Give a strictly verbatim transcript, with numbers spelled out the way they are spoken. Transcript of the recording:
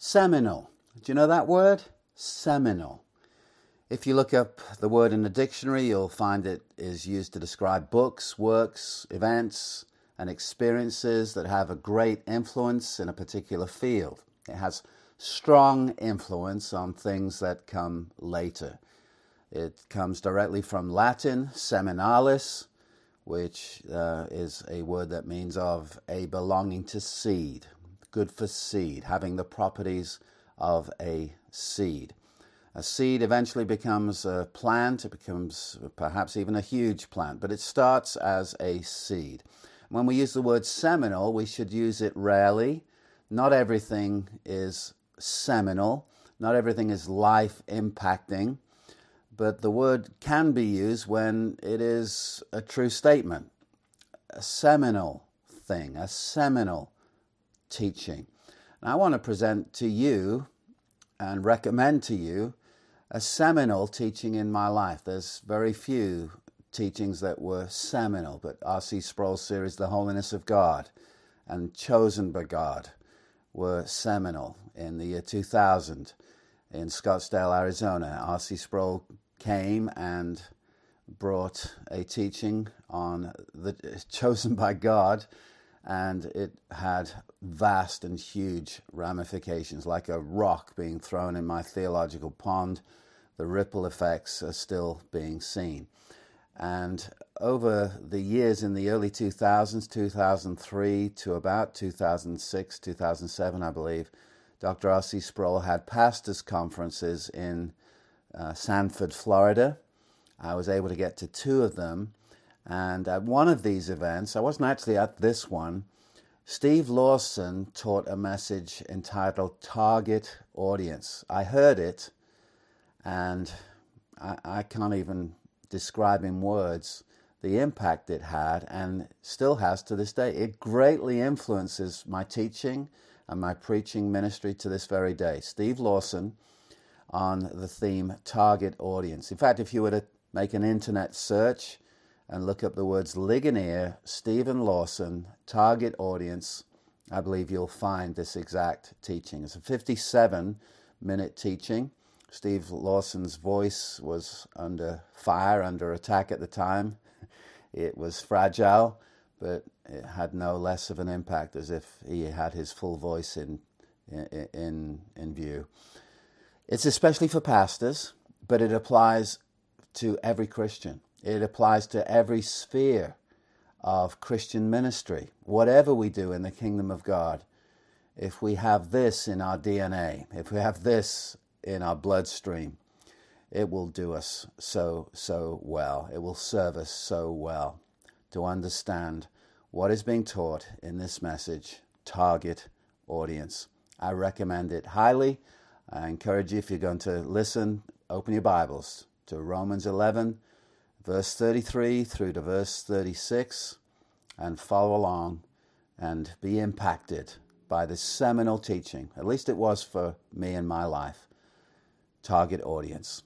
Seminal. Do you know that word? Seminal. If you look up the word in the dictionary, you'll find it is used to describe books, works, events, and experiences that have a great influence in a particular field. It has strong influence on things that come later. It comes directly from Latin, seminalis, which uh, is a word that means of a belonging to seed, good for seed, having the properties of a seed. A seed eventually becomes a plant. It becomes perhaps even a huge plant, but it starts as a seed. When we use the word seminal, we should use it rarely. Not everything is seminal. Not everything is life-impacting. But the word can be used when it is a true statement, a seminal thing, a seminal teaching. And I want to present to you and recommend to you a seminal teaching in my life. There's very few teachings that were seminal, but R. C. Sproul's series, The Holiness of God and Chosen by God, were seminal in the year two thousand in Scottsdale, Arizona. R. C. Sproul came and brought a teaching on the Chosen by God, and it had vast and huge ramifications, like a rock being thrown in my theological pond. The ripple effects are still being seen. And over the years in the early two thousands, two thousand three to about two thousand six, two thousand seven, I believe, Doctor R. C. Sproul had pastors' conferences in uh, Sanford, Florida. I was able to get to two of them. And at one of these events, I wasn't actually at this one, Steve Lawson taught a message entitled Target Audience. I heard it, and I, I can't even describe in words the impact it had and still has to this day. It greatly influences my teaching and my preaching ministry to this very day. Steve Lawson on the theme Target Audience. In fact, if you were to make an internet search and look up the words Ligonier, Stephen Lawson, Target Audience, I believe you'll find this exact teaching. It's a fifty-seven minute teaching. Steve Lawson's voice was under fire, under attack at the time. It was fragile, but it had no less of an impact, as if he had his full voice in in in view. It's especially for pastors, but it applies to every Christian. It applies to every sphere of Christian ministry. Whatever we do in the kingdom of God, if we have this in our D N A, if we have this in our bloodstream, it will do us so, so well. It will serve us so well to understand what is being taught in this message, Target Audience. I recommend it highly. I encourage you, if you're going to listen, open your Bibles to Romans eleven, verse thirty-three through to verse thirty-six, and follow along and be impacted by this seminal teaching. At least it was for me in my life. Target Audience.